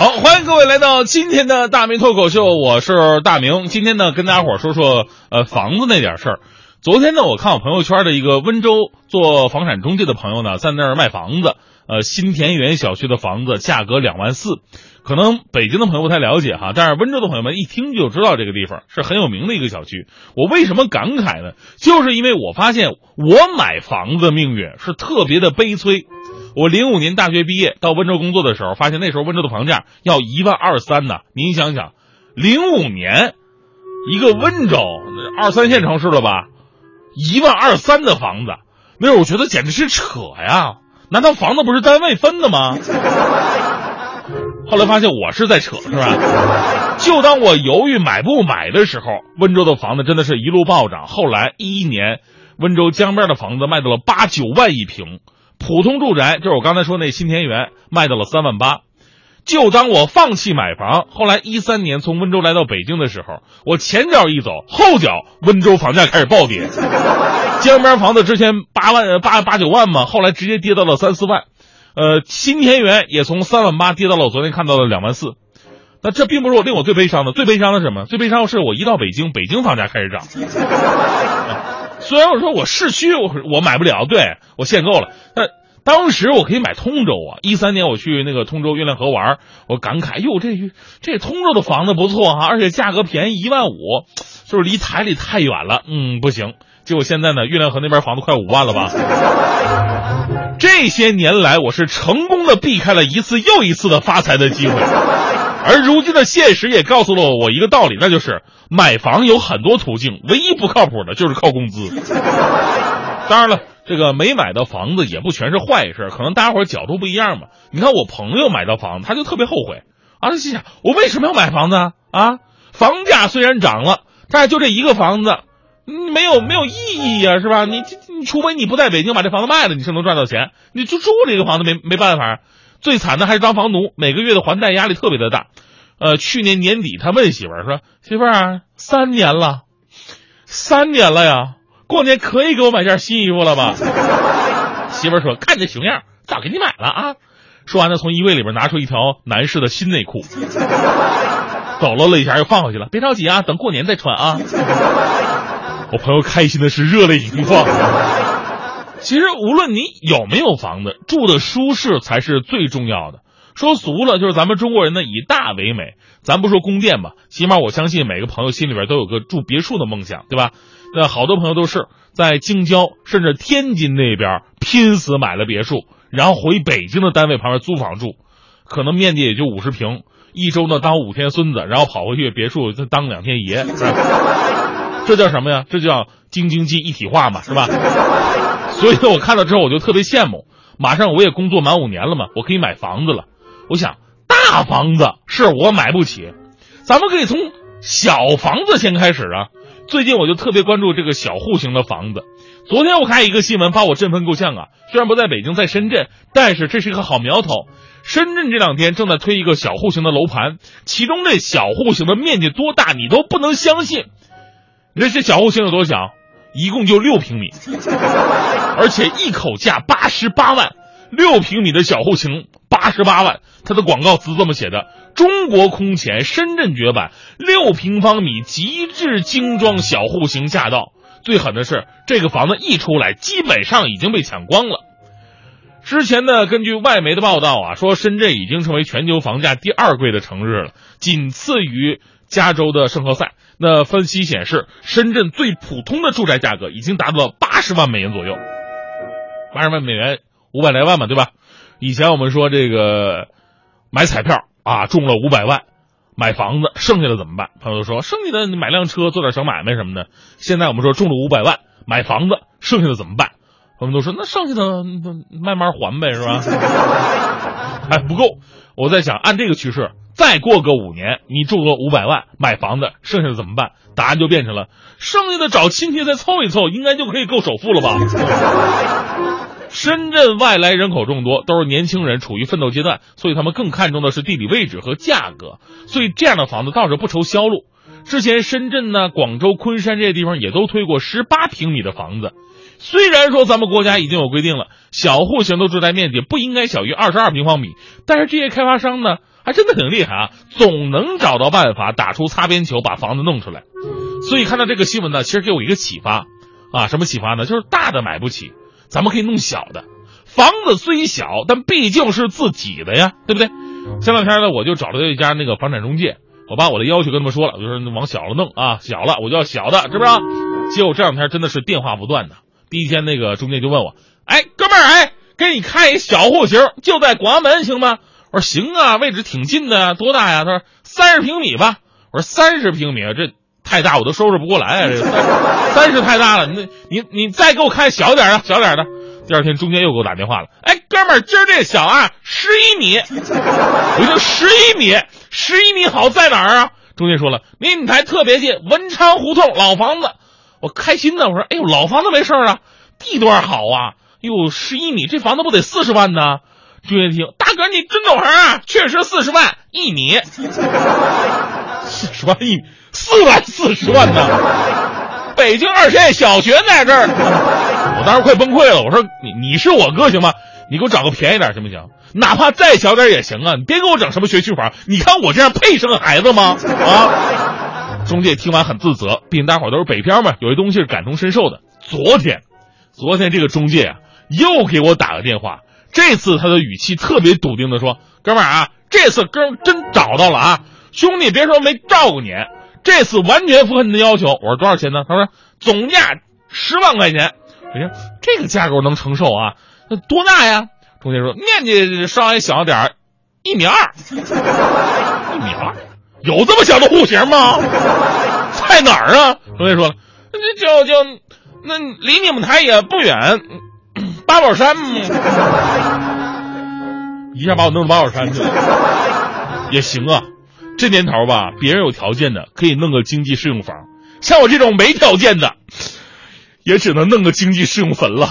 好，欢迎各位来到今天的大明脱口秀，我是大明。今天呢，跟大家伙说说房子那点事儿。昨天呢，我看我朋友圈的一个温州做房产中介的朋友呢，在那儿卖房子，新田园小区的房子价格2万4。可能北京的朋友不太了解哈，但是温州的朋友们一听就知道这个地方是很有名的一个小区。我为什么感慨呢？就是因为我发现我买房子的命运是特别的悲催。我05年大学毕业到温州工作的时候，发现那时候温州的房价要12300呢。您想想，05年一个温州2、3线城市了吧，12300的房子，那我觉得简直是扯呀！难道房子不是单位分的吗？后来发现我是在扯，是吧？就当我犹豫买不买的时候，温州的房子真的是一路暴涨。后来11年，温州江边的房子卖到了8、9万一平。普通住宅就是我刚才说那新田园卖到了3万8。就当我放弃买房，后来13年从温州来到北京的时候，我前脚一走，后脚温州房价开始暴跌。江边房子之前8、9万嘛，后来直接跌到了3、4万。新田园也从3万8跌到了我昨天看到的2万4。那这并不是我令我最悲伤的，最悲伤的是什么？最悲伤的是我一到北京，北京房价开始涨。虽然我说我市区我买不了，对，我限购了，但当时我可以买通州啊。13年我去那个通州月亮河玩，我感慨哟，这通州的房子不错啊，而且价格便宜15000，就是离台里太远了，不行。结果现在呢，月亮河那边房子快5万了吧。这些年来我是成功的避开了一次又一次的发财的机会，而如今的现实也告诉了我一个道理，那就是买房有很多途径，唯一不靠谱的就是靠工资。当然了，这个没买到房子也不全是坏事，可能大家伙角度不一样嘛。你看我朋友买到房子，他就特别后悔啊，他心想我为什么要买房子啊？房价虽然涨了，但是就这一个房子，没有意义啊，是吧？你除非你不在北京把这房子卖了，你是能赚到钱，你就住这个房子没办法。最惨的还是当房奴，每个月的还贷压力特别的大。去年年底他问媳妇儿说：“媳妇儿，3年了呀，过年可以给我买件新衣服了吧？”媳妇儿说：“看这熊样，早给你买了啊。”说完他从衣柜里边拿出一条男士的新内裤，抖搂了一下又放回去了。别着急啊，等过年再穿啊。我朋友开心的是热泪盈眶。其实无论你有没有房子，住的舒适才是最重要的。说俗了，就是咱们中国人呢以大为美，咱不说宫殿吧，起码我相信每个朋友心里边都有个住别墅的梦想，对吧？那好多朋友都是在京郊甚至天津那边拼死买了别墅，然后回北京的单位旁边租房住，可能面积也就50平，一周呢当5天孙子，然后跑回去别墅当2天爷，是吧？这叫什么呀？这叫京津冀一体化嘛，是吧？所以呢，我看到之后我就特别羡慕，马上我也工作满5年了嘛，我可以买房子了。我想大房子是我买不起，咱们可以从小房子先开始啊。最近我就特别关注这个小户型的房子。昨天我看一个新闻把我振奋够呛啊，虽然不在北京在深圳，但是这是一个好苗头。深圳这2天正在推一个小户型的楼盘，其中这小户型的面积多大你都不能相信。你这小户型有多小？一共就6平米，而且一口价88万。6平米的小户型88万，它的广告词这么写的：中国空前，深圳绝版，6平方米极致精装小户型驾到。最狠的是，这个房子一出来基本上已经被抢光了。之前呢，根据外媒的报道啊，说深圳已经成为全球房价第2贵的城市了，仅次于加州的圣何塞。那分析显示，深圳最普通的住宅价格已经达到了80万美元左右，80万美元500来万嘛，对吧？以前我们说这个买彩票啊，中了500万，买房子剩下的怎么办？朋友说剩下的你买辆车做点小买卖什么的。现在我们说中了500万，买房子剩下的怎么办？我们都说那剩下的慢慢还呗，是吧？哎，不够。我在想，按这个趋势，再过个5年，你中了500万，买房子剩下的怎么办？答案就变成了剩下的找亲戚再凑一凑，应该就可以够首付了吧？深圳外来人口众多，都是年轻人，处于奋斗阶段，所以他们更看重的是地理位置和价格，所以这样的房子倒是不愁销路。之前深圳呢、广州、昆山这些地方也都推过18平米的房子。虽然说咱们国家已经有规定了，小户型的住宅面积不应该小于22平方米，但是这些开发商呢还真的挺厉害啊，总能找到办法打出擦边球把房子弄出来。所以看到这个新闻呢，其实给我一个启发啊，什么启发呢？就是大的买不起，咱们可以弄小的。房子虽小，但毕竟是自己的呀，对不对？前两天呢，我就找了一家那个房产中介，我把我的要求跟他们说了，我就说往小了弄啊，小了我就要小的，知不知道？结果这两天真的是电话不断的。第一天那个中介就问我，哎，哥们儿，哎，给你开一小户型，就在广安门，行吗？我说行啊，位置挺近的，多大呀？他说30平米吧。我说30平米这太大，我都收拾不过来啊，这30太大了，你再给我开小点的，小点的。第二天中介又给我打电话了，哎，哥们儿，今儿这小啊11米，我就11米好在哪儿啊？中介说了，离你台特别近，文昌胡同老房子。我开心的，我说哎呦，老房子没事啊，地段好啊，哟，11米这房子不得40万呢？中介听，大哥你真懂行啊，确实40万1米，40万1米，440万呢，北京2实验小学在这儿。我当时快崩溃了，我说你是我哥行吗？你给我找个便宜点行不行？哪怕再小点也行啊，你别给我整什么学区房，你看我这样配生孩子吗？啊！中介听完很自责，毕竟大伙都是北漂嘛，有些东西是感同身受的。昨天这个中介啊，又给我打个电话，这次他的语气特别笃定的说：“哥们儿啊，这次哥真找到了啊，兄弟别说没照顾你，这次完全符合你的要求。”我说多少钱呢？他说总价10万块钱。我说这个价格我能承受啊，那多大呀？中介说面积稍微小点，1.2米，1.2米，有这么小的户型吗？在哪儿啊？中介说了，就那离你们台也不远，八宝山，一下把我弄到八宝山去了，也行啊。这年头吧，别人有条件的可以弄个经济适用房，像我这种没条件的，也只能弄个经济适用坟了。